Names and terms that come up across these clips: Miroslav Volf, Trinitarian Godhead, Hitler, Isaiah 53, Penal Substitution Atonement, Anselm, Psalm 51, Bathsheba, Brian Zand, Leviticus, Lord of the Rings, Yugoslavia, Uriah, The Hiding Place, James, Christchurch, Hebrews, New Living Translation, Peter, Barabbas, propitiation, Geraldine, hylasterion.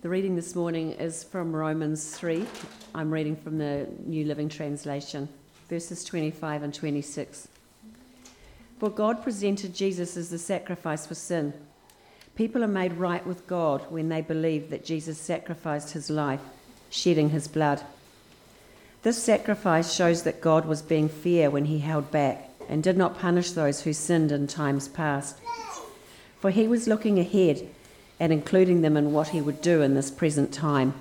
The reading this morning is from Romans 3. I'm reading from the New Living Translation, verses 25 and 26. For God presented Jesus as the sacrifice for sin. People are made right with God when they believe that Jesus sacrificed his life, shedding his blood. This sacrifice shows that God was being fair when he held back and did not punish those who sinned in times past. For he was looking ahead and including them in what he would do in this present time.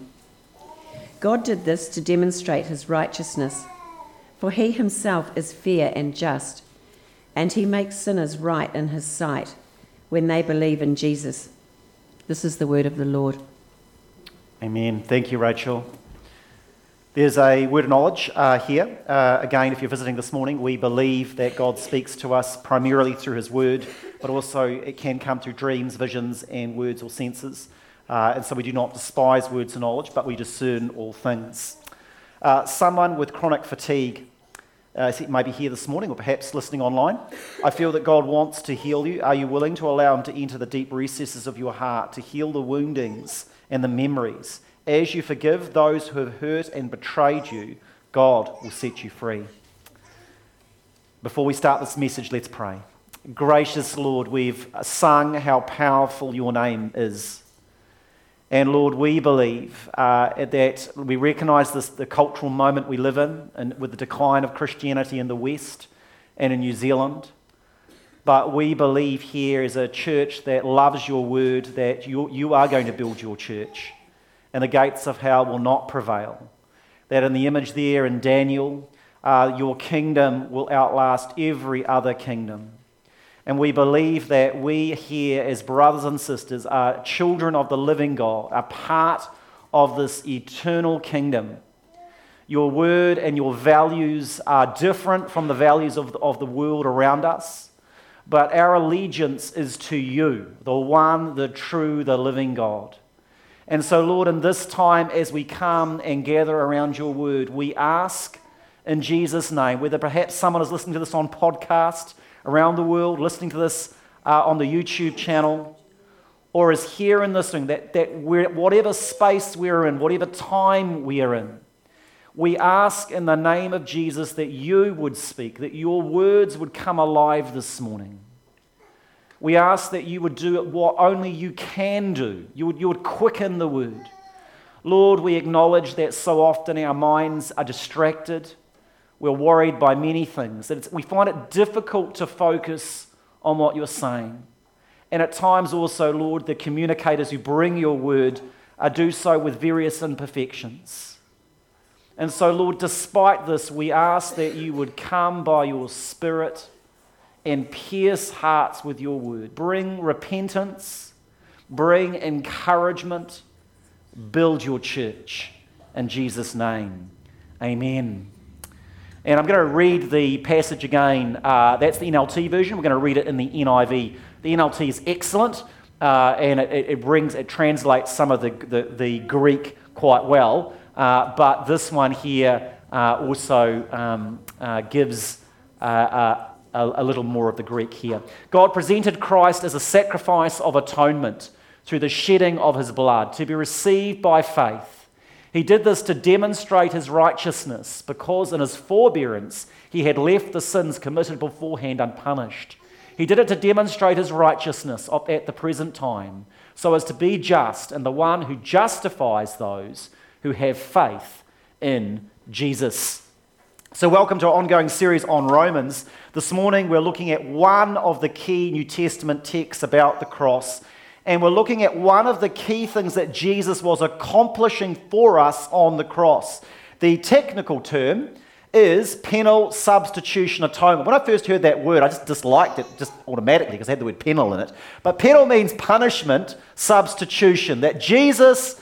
God did this to demonstrate his righteousness, for he himself is fair and just, and he makes sinners right in his sight when they believe in Jesus. This is the word of the Lord. Amen. Thank you, Rachel. There's a word of knowledge here. Again, if you're visiting this morning, we believe that God speaks to us primarily through his word, but also it can come through dreams, visions, and words or senses. And so we do not despise words and knowledge, but we discern all things. Someone with chronic fatigue, maybe here this morning or perhaps listening online, I feel that God wants to heal you. Are you willing to allow him to enter the deep recesses of your heart, to heal the woundings and the memories? As you forgive those who have hurt and betrayed you, God will set you free. Before we start this message, let's pray. Gracious Lord, we've sung how powerful your name is. And Lord, we believe that we recognise this, the cultural moment we live in, and with the decline of Christianity in the West and in New Zealand. But we believe here as a church that loves your word, that you are going to build your church. And the gates of hell will not prevail. That in the image there in Daniel, your kingdom will outlast every other kingdom. And we believe that we here as brothers and sisters are children of the living God, are part of this eternal kingdom. Your word and your values are different from the values of the world around us, but our allegiance is to you, the one, the true, the living God. And so, Lord, in this time as we come and gather around your word, we ask in Jesus' name, whether perhaps someone is listening to this on podcast around the world, listening to this on the YouTube channel, or is here in this room, that whatever space we're in, whatever time we're in, we ask in the name of Jesus that you would speak, that your words would come alive this morning. We ask that you would do what only you can do. You would quicken the word. Lord, we acknowledge that so often our minds are distracted. We're worried by many things. That we find it difficult to focus on what you're saying. And at times also, Lord, the communicators who bring your word do so with various imperfections. And so, Lord, despite this, we ask that you would come by your Spirit and pierce hearts with your word. Bring repentance, bring encouragement, build your church in Jesus' name. Amen. And I'm going to read the passage again. That's the NLT version. We're going to read it in the NIV. The NLT is excellent, and it translates some of the Greek quite well, but this one here also gives a little more of the Greek here. God presented Christ as a sacrifice of atonement through the shedding of his blood, to be received by faith. He did this to demonstrate his righteousness, because in his forbearance he had left the sins committed beforehand unpunished. He did it to demonstrate his righteousness at the present time, so as to be just and the one who justifies those who have faith in Jesus. So welcome to our ongoing series on Romans. This morning we're looking at one of the key New Testament texts about the cross, and we're looking at one of the key things that Jesus was accomplishing for us on the cross. The technical term is penal substitution atonement. When I first heard that word, I just disliked it just automatically because it had the word penal in it. But penal means punishment, substitution, that Jesus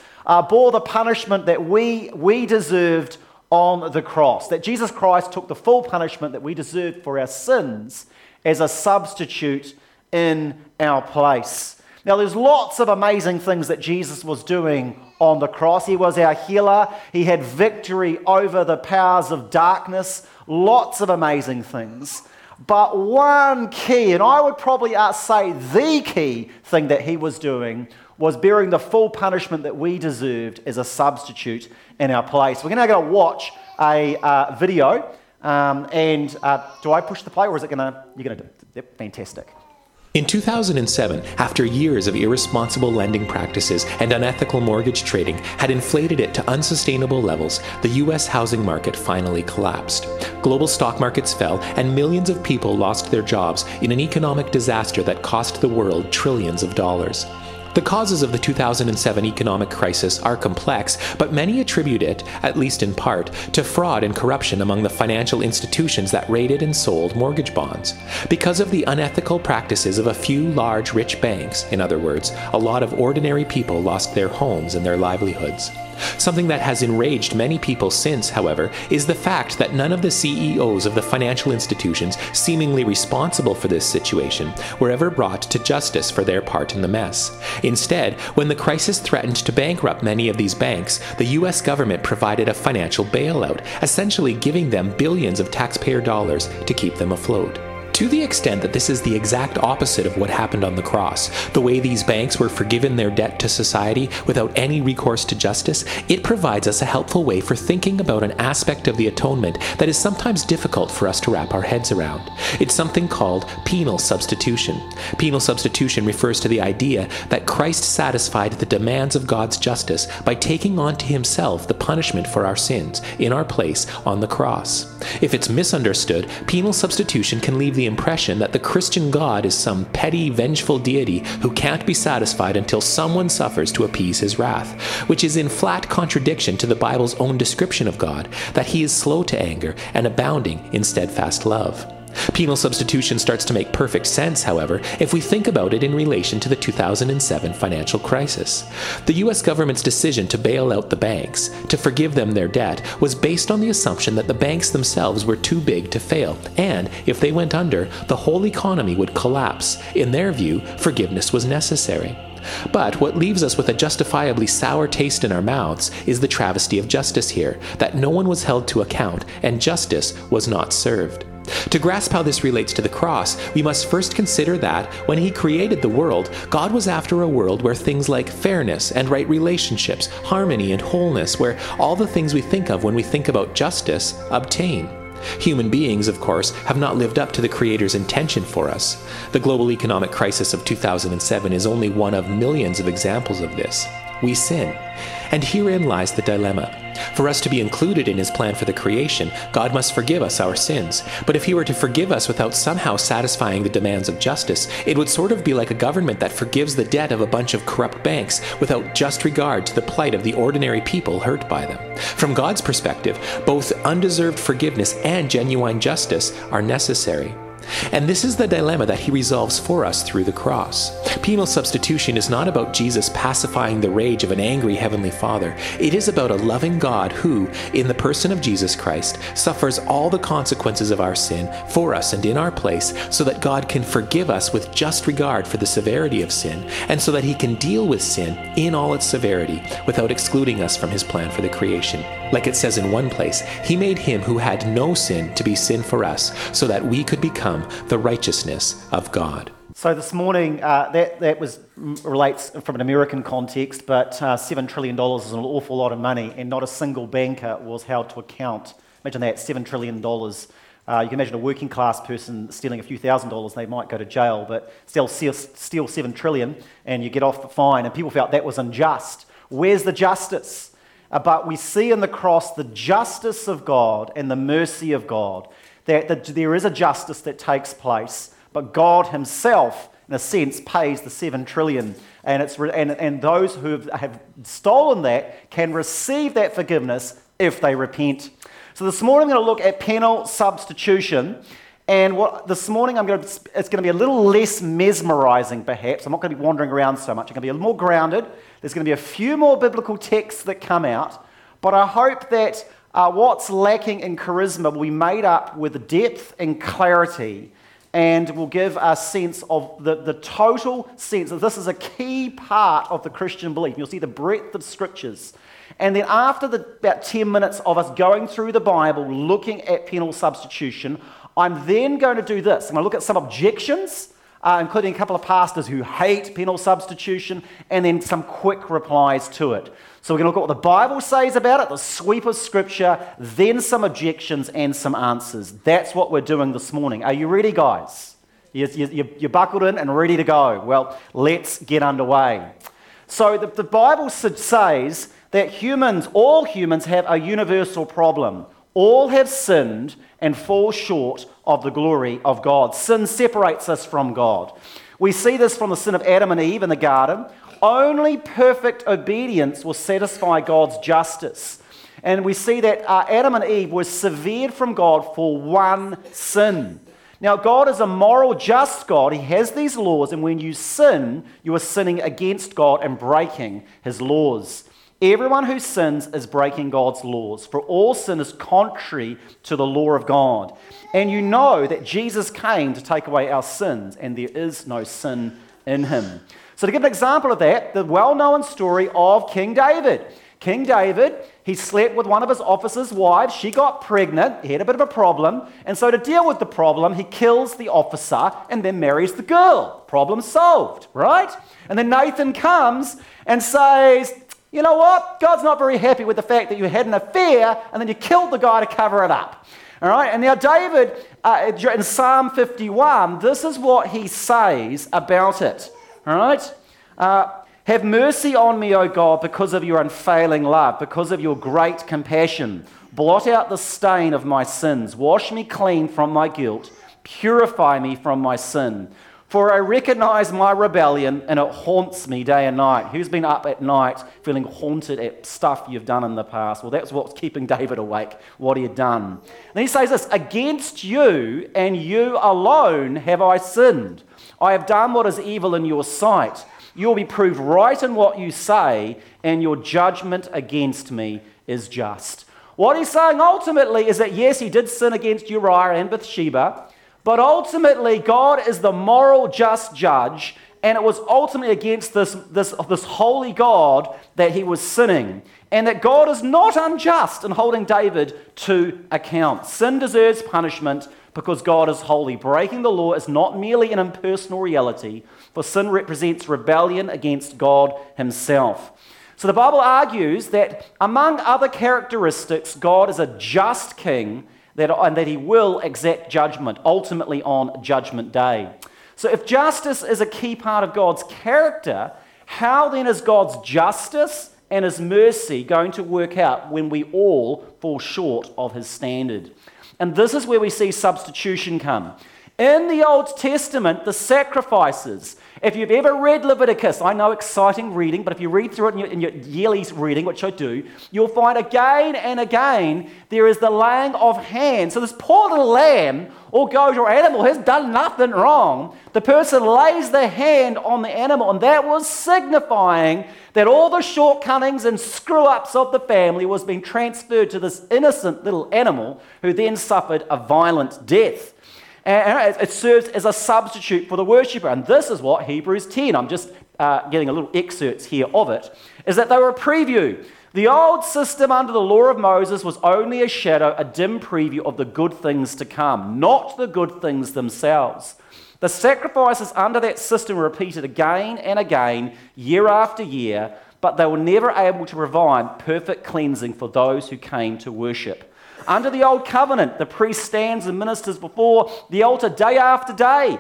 bore the punishment that we deserved on the cross, that Jesus Christ took the full punishment that we deserved for our sins as a substitute in our place. Now, there's lots of amazing things that Jesus was doing on the cross. He was our healer. He had victory over the powers of darkness. Lots of amazing things. But one key, and I would probably say the key thing that he was doing, was bearing the full punishment that we deserved as a substitute in our place. We're now going to watch a video. Do I push the play, or is it going to... You're going to do it. Yep, fantastic. In 2007, after years of irresponsible lending practices and unethical mortgage trading had inflated it to unsustainable levels, the U.S. housing market finally collapsed. Global stock markets fell, and millions of people lost their jobs in an economic disaster that cost the world trillions of dollars. The causes of the 2007 economic crisis are complex, but many attribute it, at least in part, to fraud and corruption among the financial institutions that rated and sold mortgage bonds. Because of the unethical practices of a few large rich banks, in other words, a lot of ordinary people lost their homes and their livelihoods. Something that has enraged many people since, however, is the fact that none of the CEOs of the financial institutions seemingly responsible for this situation were ever brought to justice for their part in the mess. Instead, when the crisis threatened to bankrupt many of these banks, the U.S. government provided a financial bailout, essentially giving them billions of taxpayer dollars to keep them afloat. To the extent that this is the exact opposite of what happened on the cross, the way these banks were forgiven their debt to society without any recourse to justice, it provides us a helpful way for thinking about an aspect of the atonement that is sometimes difficult for us to wrap our heads around. It's something called penal substitution. Penal substitution refers to the idea that Christ satisfied the demands of God's justice by taking on to himself the punishment for our sins in our place on the cross. If it's misunderstood, penal substitution can leave the impression that the Christian God is some petty, vengeful deity who can't be satisfied until someone suffers to appease his wrath, which is in flat contradiction to the Bible's own description of God, that he is slow to anger and abounding in steadfast love. Penal substitution starts to make perfect sense, however, if we think about it in relation to the 2007 financial crisis. The U.S. government's decision to bail out the banks, to forgive them their debt, was based on the assumption that the banks themselves were too big to fail, and if they went under, the whole economy would collapse. In their view, forgiveness was necessary. But what leaves us with a justifiably sour taste in our mouths is the travesty of justice here, that no one was held to account and justice was not served. To grasp how this relates to the cross, we must first consider that, when he created the world, God was after a world where things like fairness and right relationships, harmony and wholeness, where all the things we think of when we think about justice, obtain. Human beings, of course, have not lived up to the Creator's intention for us. The global economic crisis of 2007 is only one of millions of examples of this. We sin. And herein lies the dilemma. For us to be included in his plan for the creation, God must forgive us our sins. But if he were to forgive us without somehow satisfying the demands of justice, it would sort of be like a government that forgives the debt of a bunch of corrupt banks without just regard to the plight of the ordinary people hurt by them. From God's perspective, both undeserved forgiveness and genuine justice are necessary. And this is the dilemma that he resolves for us through the cross. Penal substitution is not about Jesus pacifying the rage of an angry Heavenly Father. It is about a loving God who, in the person of Jesus Christ, suffers all the consequences of our sin for us and in our place, so that God can forgive us with just regard for the severity of sin, and so that he can deal with sin in all its severity without excluding us from his plan for the creation. Like it says in one place, he made him who had no sin to be sin for us, so that we could become the righteousness of God. So this morning, that relates from an American context, but $7 trillion is an awful lot of money, and not a single banker was held to account. Imagine that, $7 trillion. You can imagine a working class person stealing a few $1,000s, they might go to jail, but steal $7 trillion and you get off the fine, and people felt that was unjust. Where's the justice? But we see in the cross the justice of God and the mercy of God. That there is a justice that takes place, but God himself, in a sense, pays the $7 trillion. And those who have stolen that can receive that forgiveness if they repent. So this morning I'm going to look at penal substitution. And it's going to be a little less mesmerizing, perhaps. I'm not going to be wandering around so much. I'm going to be a little more grounded. There's going to be a few more biblical texts that come out. But I hope that what's lacking in charisma will be made up with depth and clarity, and will give a sense of the total sense that this is a key part of the Christian belief. You'll see the breadth of scriptures. And then after about 10 minutes of us going through the Bible, looking at penal substitution, I'm then going to do this. I'm going to look at some objections including a couple of pastors who hate penal substitution, and then some quick replies to it. So we're going to look at what the Bible says about it, the sweep of Scripture, then some objections and some answers. That's what we're doing this morning. Are you ready, guys? You're buckled in and ready to go? Well, let's get underway. So the Bible says that humans, all humans, have a universal problem. All have sinned and fall short of the glory of God. Sin separates us from God. We see this from the sin of Adam and Eve in the garden. Only perfect obedience will satisfy God's justice. And we see that Adam and Eve were severed from God for one sin. Now, God is a moral, just God. He has these laws, and when you sin, you are sinning against God and breaking His laws. Everyone who sins is breaking God's laws, for all sin is contrary to the law of God. And you know that Jesus came to take away our sins, and there is no sin in Him. So to give an example of that, the well-known story of King David. King David, he slept with one of his officer's wives. She got pregnant. He had a bit of a problem. And so to deal with the problem, he kills the officer and then marries the girl. Problem solved, right? And then Nathan comes and says, you know what? God's not very happy with the fact that you had an affair and then you killed the guy to cover it up. All right? And now David, in Psalm 51, this is what he says about it. All right? Have mercy on me, O God, because of your unfailing love, because of your great compassion. Blot out the stain of my sins. Wash me clean from my guilt. Purify me from my sin. For I recognize my rebellion, and it haunts me day and night. Who's been up at night feeling haunted at stuff you've done in the past? Well, that's what's keeping David awake, what he had done. And then he says this, against you and you alone have I sinned. I have done what is evil in your sight. You will be proved right in what you say, and your judgment against me is just. What he's saying ultimately is that, yes, he did sin against Uriah and Bathsheba, but ultimately, God is the moral, just judge, and it was ultimately against this holy God that he was sinning, and that God is not unjust in holding David to account. Sin deserves punishment because God is holy. Breaking the law is not merely an impersonal reality, for sin represents rebellion against God himself. So the Bible argues that, among other characteristics, God is a just king, and that he will exact judgment, ultimately on Judgment Day. So if justice is a key part of God's character, how then is God's justice and his mercy going to work out when we all fall short of his standard? And this is where we see substitution come. In the Old Testament, the sacrifices, if you've ever read Leviticus, I know, exciting reading, but if you read through it in your yearly reading, which I do, you'll find again and again there is the laying of hands. So this poor little lamb or goat or animal has done nothing wrong. The person lays their hand on the animal, and that was signifying that all the shortcomings and screw-ups of the family was being transferred to this innocent little animal who then suffered a violent death. And it serves as a substitute for the worshipper. And this is what Hebrews 10, I'm just getting a little excerpts here of it, is that they were a preview. The old system under the law of Moses was only a shadow, a dim preview of the good things to come, not the good things themselves. The sacrifices under that system were repeated again and again, year after year, but they were never able to provide perfect cleansing for those who came to worship. Under the old covenant, the priest stands and ministers before the altar day after day,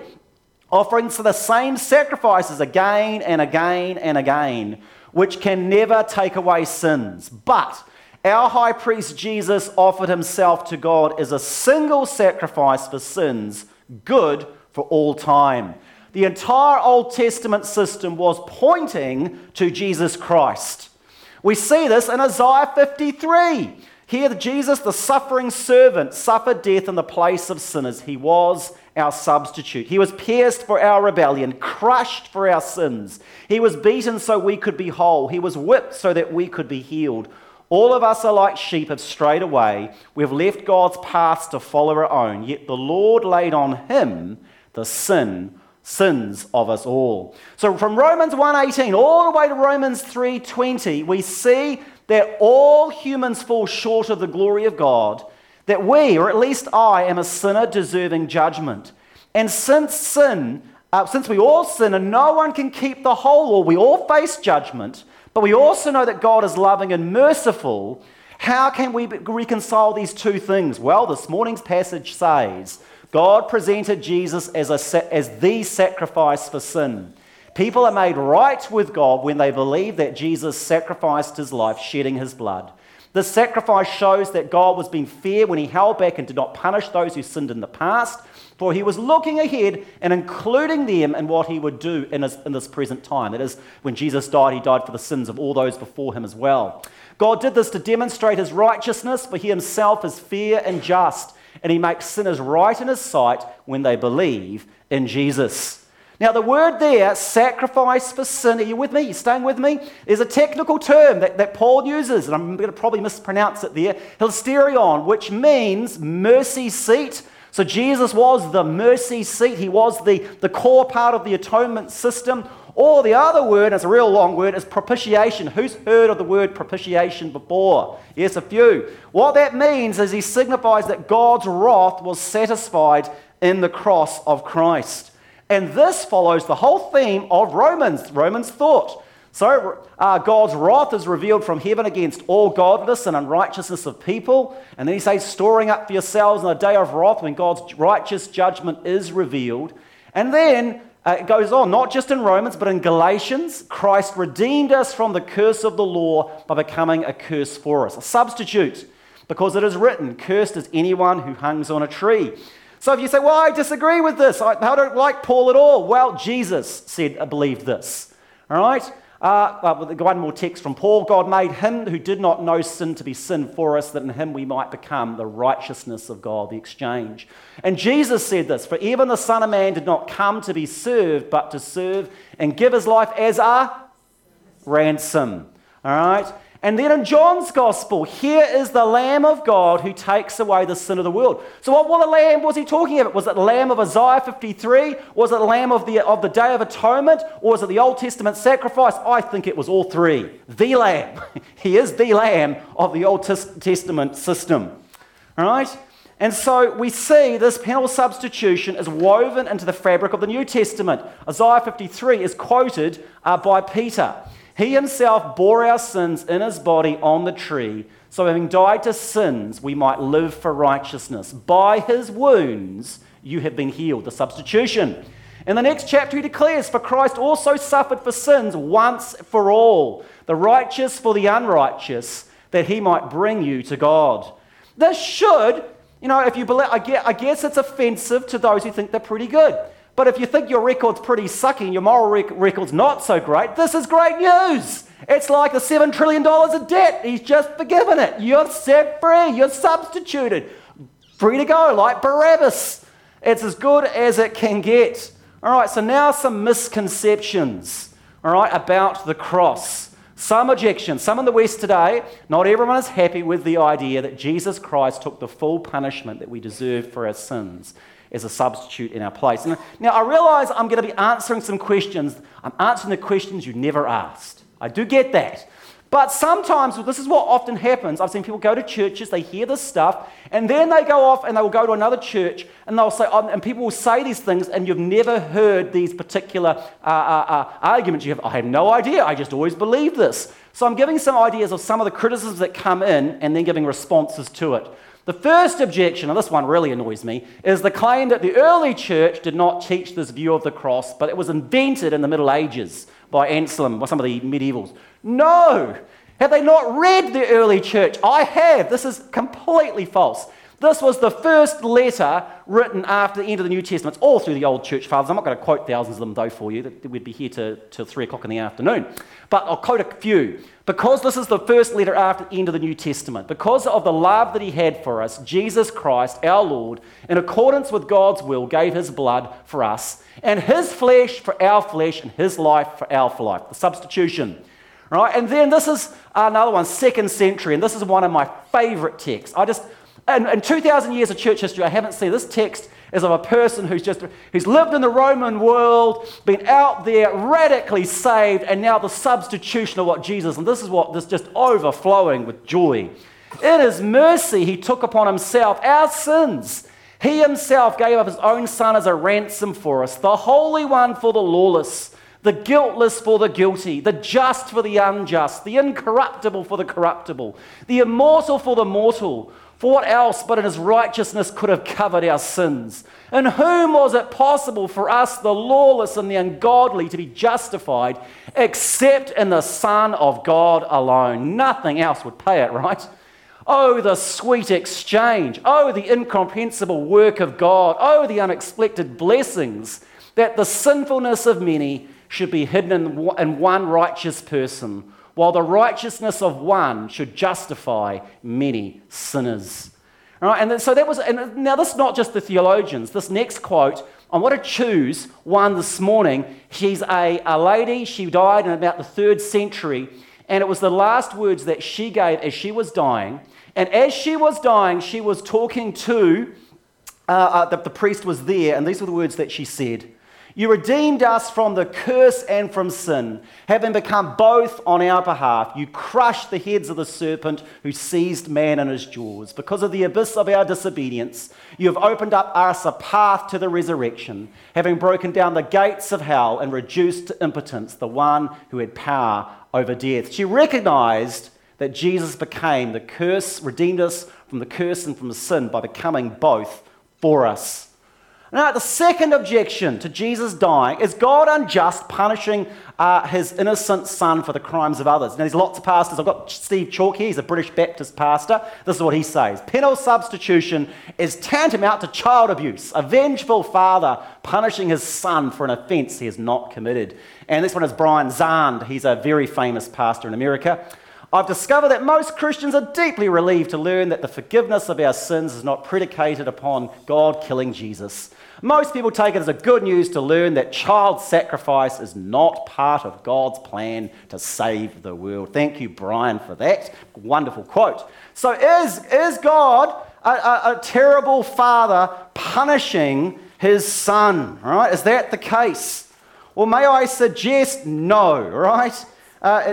offering the same sacrifices again and again and again, which can never take away sins. But our high priest Jesus offered himself to God as a single sacrifice for sins, good for all time. The entire Old Testament system was pointing to Jesus Christ. We see this in Isaiah 53. Here, Jesus, the suffering servant, suffered death in the place of sinners. He was our substitute. He was pierced for our rebellion, crushed for our sins. He was beaten so we could be whole. He was whipped so that we could be healed. All of us are like sheep, have strayed away. We have left God's paths to follow our own. Yet the Lord laid on him the sins of us all. So from Romans 1:18 all the way to Romans 3:20, we see that all humans fall short of the glory of God, that we, or at least I, am a sinner deserving judgment. And since sin Since we all sin and no one can keep the whole law, we all face judgment, but we also know that God is loving and merciful. How can we reconcile these two things? Well, this morning's passage says God presented Jesus as the sacrifice for sin. People are made right with God when they believe that Jesus sacrificed his life, shedding his blood. This sacrifice shows that God was being fair when he held back and did not punish those who sinned in the past, for he was looking ahead and including them in what he would do in this present time. That is, when Jesus died, he died for the sins of all those before him as well. God did this to demonstrate his righteousness, for he himself is fair and just, and he makes sinners right in his sight when they believe in Jesus. Now, the word there, sacrifice for sin, are you with me? You staying with me? There's a technical term that Paul uses, and I'm going to probably mispronounce it there, hylasterion, which means mercy seat. So Jesus was the mercy seat. He was the core part of the atonement system. Or the other word, and it's a real long word, is propitiation. Who's heard of the word propitiation before? Yes, a few. What that means is he signifies that God's wrath was satisfied in the cross of Christ. And this follows the whole theme of Romans thought. So God's wrath is revealed from heaven against all godless and unrighteousness of people. And then he says, storing up for yourselves in the day of wrath when God's righteous judgment is revealed. And then it goes on, not just in Romans, but in Galatians, Christ redeemed us from the curse of the law by becoming a curse for us, a substitute, because it is written, cursed is anyone who hangs on a tree. So if you say, well, I disagree with this, I don't like Paul at all. Well, Jesus said, I believe this. All right? One more text from Paul. God made him who did not know sin to be sin for us, that in him we might become the righteousness of God, the exchange. And Jesus said this, for even the Son of Man did not come to be served, but to serve and give his life as a ransom. All right? And then in John's Gospel, here is the Lamb of God who takes away the sin of the world. So what Lamb was he talking about? Was it the Lamb of Isaiah 53? Was it the Lamb of the Day of Atonement? Or was it the Old Testament sacrifice? I think it was all three. The Lamb. He is the Lamb of the Old Testament system. All right? And so we see this penal substitution is woven into the fabric of the New Testament. Isaiah 53 is quoted by Peter. He himself bore our sins in his body on the tree, so having died to sins, we might live for righteousness. By his wounds, you have been healed. The substitution. In the next chapter, he declares, for Christ also suffered for sins once for all, the righteous for the unrighteous, that he might bring you to God. This should, if you believe, I guess it's offensive to those who think they're pretty good. But if you think your record's pretty sucky and your moral record's not so great, this is great news. It's like the $7 trillion of debt. He's just forgiven it. You're set free. You're substituted. Free to go, like Barabbas. It's as good as it can get. All right, so now some misconceptions, all right, about the cross. Some objections. Some in the West today, not everyone is happy with the idea that Jesus Christ took the full punishment that we deserve for our sins as a substitute in our place. Now, I realize I'm going to be answering some questions. I'm answering the questions you never asked. I do get that. But sometimes, this is what often happens. I've seen people go to churches, they hear this stuff, and then they go off and they will go to another church, and they'll say, and people will say these things, and you've never heard these particular arguments. I have no idea. I just always believed this. So I'm giving some ideas of some of the criticisms that come in, and then giving responses to it. The first objection, and this one really annoys me, is the claim that the early church did not teach this view of the cross, but it was invented in the Middle Ages by Anselm, or some of the medievals. No! Have they not read the early church? I have. This is completely false. This was the first letter written after the end of the New Testament. It's all through the old church fathers. I'm not going to quote thousands of them, though, for you. We'd be here till 3 o'clock in the afternoon. But I'll quote a few. Because this is the first letter after the end of the New Testament, because of the love that he had for us, Jesus Christ, our Lord, in accordance with God's will, gave his blood for us, and his flesh for our flesh, and his life for our life. The substitution. Right? And then this is another one, 2nd century, and this is one of my favourite texts. In 2,000 years of church history, I haven't seen this text as of a person who's lived in the Roman world, been out there, radically saved, and now the substitution of what Jesus, and this is what this just overflowing with joy. In his mercy, he took upon himself our sins He himself gave up his own son as a ransom for us, the holy one for the lawless, the guiltless for the guilty, the just for the unjust, the incorruptible for the corruptible, the immortal for the mortal. For what else but in his righteousness could have covered our sins? In whom was it possible for us, the lawless and the ungodly, to be justified except in the Son of God alone? Nothing else would pay it, right? Oh, the sweet exchange. Oh, the incomprehensible work of God. Oh, the unexpected blessings that the sinfulness of many should be hidden in one righteous person, while the righteousness of one should justify many sinners. All right, and so that was. And now this is not just the theologians. This next quote, I want to choose one this morning. She's a lady. She died in about the 3rd century, and it was the last words that she gave as she was dying. And as she was dying, she was talking to the priest was there, and these were the words that she said. You redeemed us from the curse and from sin, having become both on our behalf. You crushed the heads of the serpent who seized man in his jaws. Because of the abyss of our disobedience, you have opened up us a path to the resurrection, having broken down the gates of hell and reduced to impotence the one who had power over death. She recognized that Jesus became the curse, redeemed us from the curse and from sin by becoming both for us. Now, the second objection to Jesus dying is God unjust, punishing his innocent son for the crimes of others. Now, there's lots of pastors. I've got Steve Chalk here. He's a British Baptist pastor. This is what he says. Penal substitution is tantamount to child abuse, a vengeful father punishing his son for an offense he has not committed. And this one is Brian Zand. He's a very famous pastor in America. I've discovered that most Christians are deeply relieved to learn that the forgiveness of our sins is not predicated upon God killing Jesus. Most people take it as a good news to learn that child sacrifice is not part of God's plan to save the world. Thank you, Brian, for that wonderful quote. So is God a terrible father punishing his son? Right? Is that the case? Well, may I suggest no, right?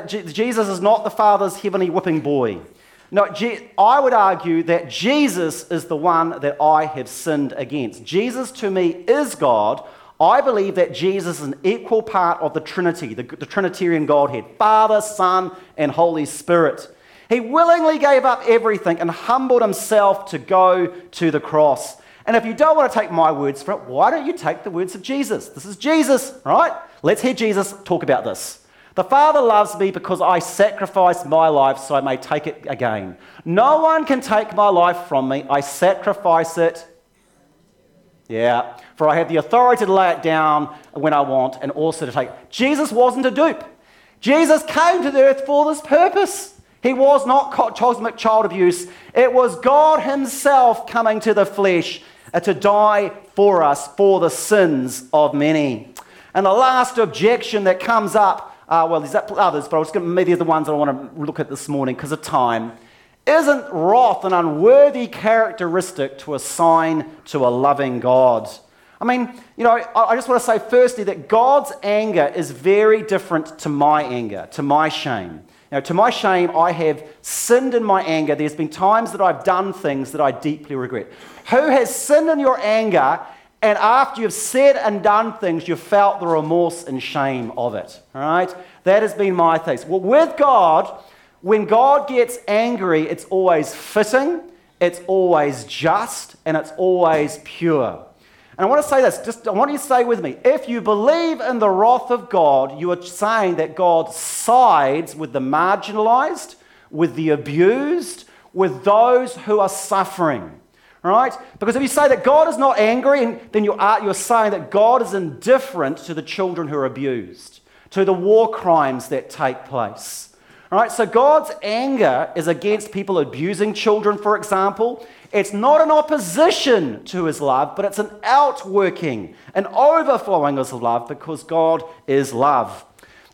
Jesus is not the Father's heavenly whipping boy. No, I would argue that Jesus is the one that I have sinned against. Jesus to me is God. I believe that Jesus is an equal part of the Trinity, the Trinitarian Godhead, Father, Son, and Holy Spirit. He willingly gave up everything and humbled himself to go to the cross. And if you don't want to take my words for it, why don't you take the words of Jesus? This is Jesus, right? Let's hear Jesus talk about this. The Father loves me because I sacrificed my life so I may take it again. No one can take my life from me. I sacrifice it. Yeah. For I have the authority to lay it down when I want and also to take it. Jesus wasn't a dupe. Jesus came to the earth for this purpose. He was not cosmic child abuse. It was God himself coming to the flesh to die for us for the sins of many. And the last objection that comes up, well, there's others, but I was going to maybe the ones that I want to look at this morning because of time. Isn't wrath an unworthy characteristic to assign to a loving God? I mean, you know, I just want to say firstly that God's anger is very different to my anger, to my shame. You know, to my shame, I have sinned in my anger. There's been times that I've done things that I deeply regret. Who has sinned in your anger? And after you've said and done things, you've felt the remorse and shame of it, all right? That has been my thing. Well, with God, when God gets angry, it's always fitting, it's always just, and it's always pure. And I want to say this, just I want you to stay with me. If you believe in the wrath of God, you are saying that God sides with the marginalized, with the abused, with those who are suffering. Right? Because if you say that God is not angry, then you're saying that God is indifferent to the children who are abused, to the war crimes that take place. All right? So God's anger is against people abusing children, for example. It's not an opposition to his love, but it's an outworking, an overflowing of his love because God is love.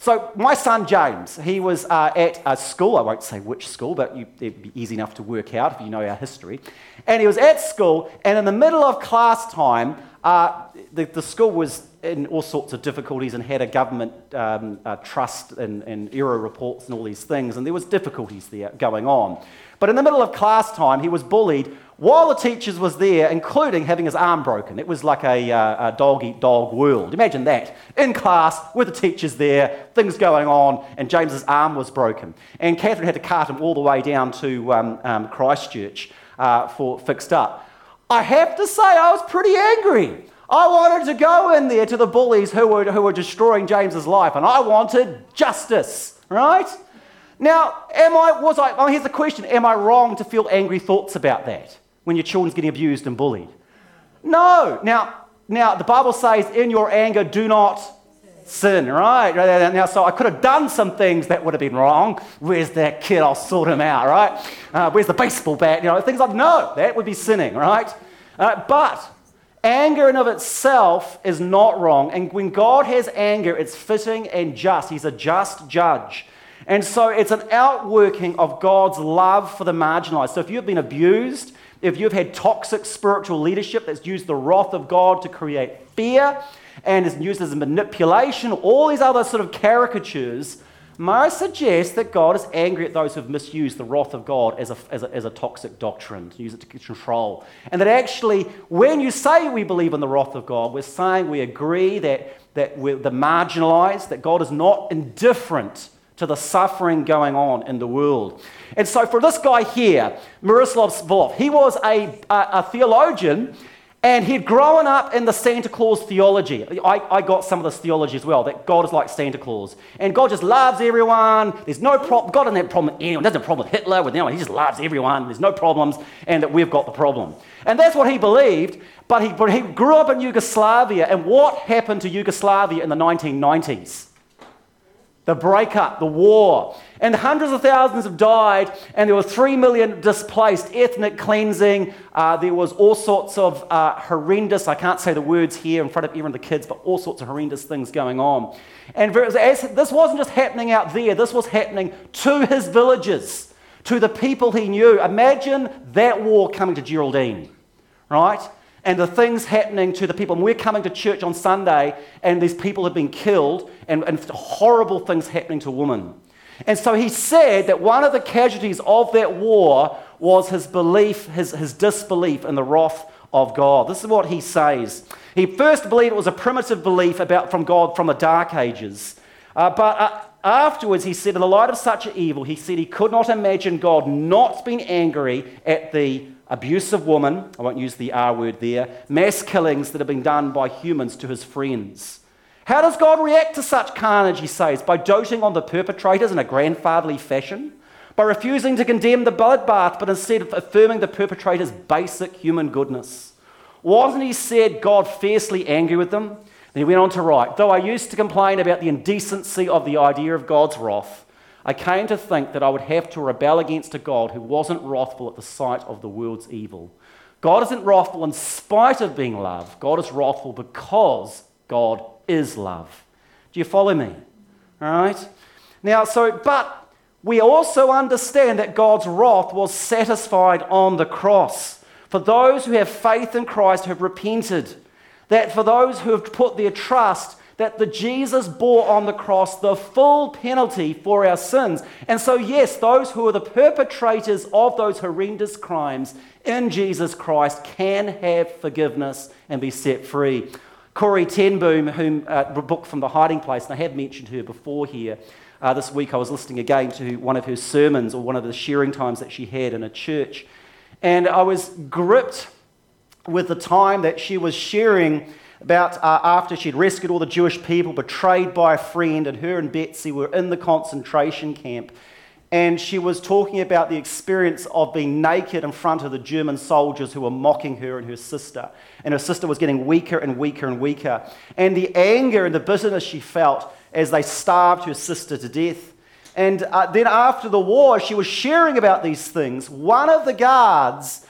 So my son James, he was at a school, I won't say which school, but it'd be easy enough to work out if you know our history. And he was at school, and in the middle of class time, the school was in all sorts of difficulties and had a government trust and error reports and all these things, and there was difficulties there going on. But in the middle of class time, he was bullied while the teachers was there, including having his arm broken. It was like a dog-eat-dog world. Imagine that. In class, with the teachers there, things going on, and James's arm was broken. And Catherine had to cart him all the way down to Christchurch for fixed up. I have to say, I was pretty angry. I wanted to go in there to the bullies who were destroying James's life, and I wanted justice, right? Now, here's the question, am I wrong to feel angry thoughts about that when your children's getting abused and bullied? No. Now the Bible says, in your anger, do not sin, right? Now, so I could have done some things that would have been wrong. Where's that kid? I'll sort him out, right? Where's the baseball bat? Things like, no, that would be sinning, right? But anger in of itself is not wrong. And when God has anger, it's fitting and just. He's a just judge. And so it's an outworking of God's love for the marginalized. So if you've been abused, if you've had toxic spiritual leadership that's used the wrath of God to create fear and is used as manipulation, all these other sort of caricatures, Mara suggests that God is angry at those who have misused the wrath of God as a toxic doctrine, to use it to control. And that actually, when you say we believe in the wrath of God, we're saying we agree that we're the marginalized, that God is not indifferent to the suffering going on in the world. And so for this guy here, Miroslav Volf, he was a theologian, and he'd grown up in the Santa Claus theology. I got some of this theology as well, that God is like Santa Claus, and God just loves everyone. There's no problem. God doesn't have a problem with anyone. He doesn't have a problem with Hitler, with anyone. He just loves everyone. There's no problems, and that we've got the problem. And that's what he believed, but he grew up in Yugoslavia, and what happened to Yugoslavia in the 1990s? The breakup, the war, and hundreds of thousands have died, and there were 3 million displaced, ethnic cleansing. There was all sorts of horrendous, I can't say the words here in front of even the kids, but all sorts of horrendous things going on. And this wasn't just happening out there, this was happening to his villages, to the people he knew. Imagine that war coming to Geraldine, right? And the things happening to the people. And we're coming to church on Sunday, and these people have been killed, and horrible things happening to women. And so he said that one of the casualties of that war was his belief, his disbelief in the wrath of God. This is what he says. He first believed it was a primitive belief from God from the Dark Ages. But afterwards, he said, in the light of such evil, he said he could not imagine God not being angry at the abuse of woman, I won't use the R word there, mass killings that have been done by humans to his friends. How does God react to such carnage, he says? By doting on the perpetrators in a grandfatherly fashion, by refusing to condemn the bloodbath, but instead affirming the perpetrator's basic human goodness. Wasn't, he said, God fiercely angry with them? Then he went on to write, though I used to complain about the indecency of the idea of God's wrath, I came to think that I would have to rebel against a God who wasn't wrathful at the sight of the world's evil. God isn't wrathful in spite of being love. God is wrathful because God is love. Do you follow me? All right? Now, but we also understand that God's wrath was satisfied on the cross. For those who have faith in Christ have repented, that for those who have put their trust that the Jesus bore on the cross the full penalty for our sins. And so, yes, those who are the perpetrators of those horrendous crimes in Jesus Christ can have forgiveness and be set free. Corrie Ten Boom, whom book from The Hiding Place, and I have mentioned her before here. This week I was listening again to one of her sermons or one of the sharing times that she had in a church. And I was gripped with the time that she was sharing about after she'd rescued all the Jewish people, betrayed by a friend, and her and Betsy were in the concentration camp. And she was talking about the experience of being naked in front of the German soldiers who were mocking her and her sister. And her sister was getting weaker and weaker and weaker. And the anger and the bitterness she felt as they starved her sister to death. And then after the war, she was sharing about these things. One of the guards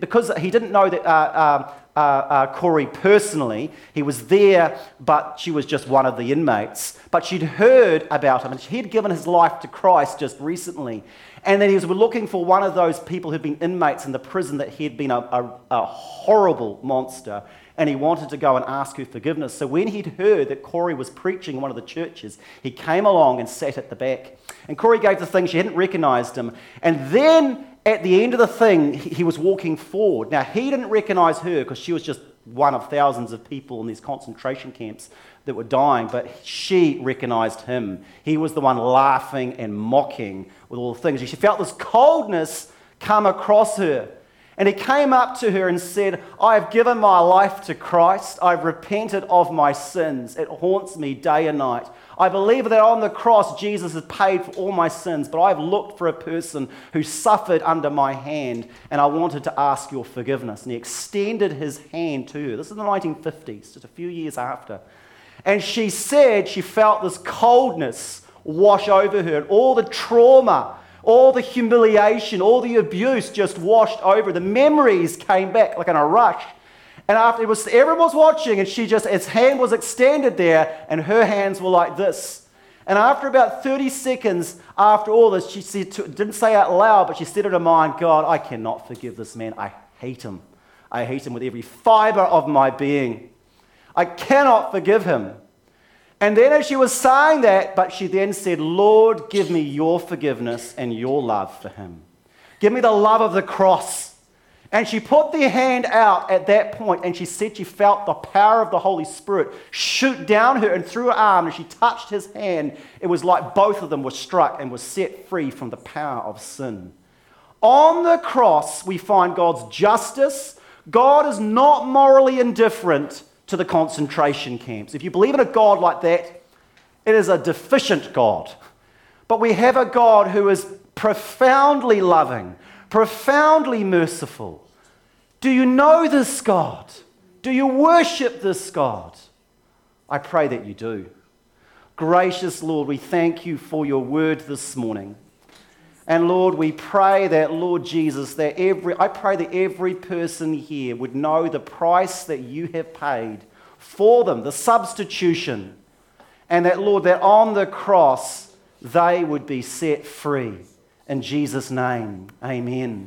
Because he didn't know that Corrie personally. He was there, but she was just one of the inmates. But she'd heard about him, and he'd given his life to Christ just recently. And then he was looking for one of those people who'd been inmates in the prison, that he'd been a horrible monster, and he wanted to go and ask her forgiveness. So when he'd heard that Corrie was preaching in one of the churches, he came along and sat at the back. And Corrie gave the thing, she hadn't recognised him. And then at the end of the thing, he was walking forward. Now, he didn't recognise her because she was just one of thousands of people in these concentration camps that were dying, but she recognised him. He was the one laughing and mocking with all the things. She felt this coldness come across her. And he came up to her and said, "I have given my life to Christ. I've repented of my sins. It haunts me day and night. I believe that on the cross Jesus has paid for all my sins, but I've looked for a person who suffered under my hand, and I wanted to ask your forgiveness." And he extended his hand to her. This is the 1950s, just a few years after. And she said she felt this coldness wash over her, and all the trauma, all the humiliation, all the abuse just washed over. The memories came back like in a rush. And after it was, everyone was watching, and she just, his hand was extended there, and her hands were like this. And after about 30 seconds, after all this, she said, didn't say out loud, but she said in her mind, "God, I cannot forgive this man. I hate him. I hate him with every fiber of my being. I cannot forgive him." And then as she was saying that, but she then said, "Lord, give me your forgiveness and your love for him. Give me the love of the cross." And she put their hand out at that point, and she said she felt the power of the Holy Spirit shoot down her and through her arm, and she touched his hand. It was like both of them were struck and were set free from the power of sin. On the cross, we find God's justice. God is not morally indifferent to the concentration camps. If you believe in a God like that, it is a deficient God. But we have a God who is profoundly loving, profoundly merciful. Do you know this God? Do you worship this God? I pray that you do. Gracious Lord, we thank you for your word this morning. And Lord, we pray that, Lord Jesus, that every person here would know the price that you have paid for them, the substitution. And that, Lord, that on the cross, they would be set free. In Jesus' name, amen.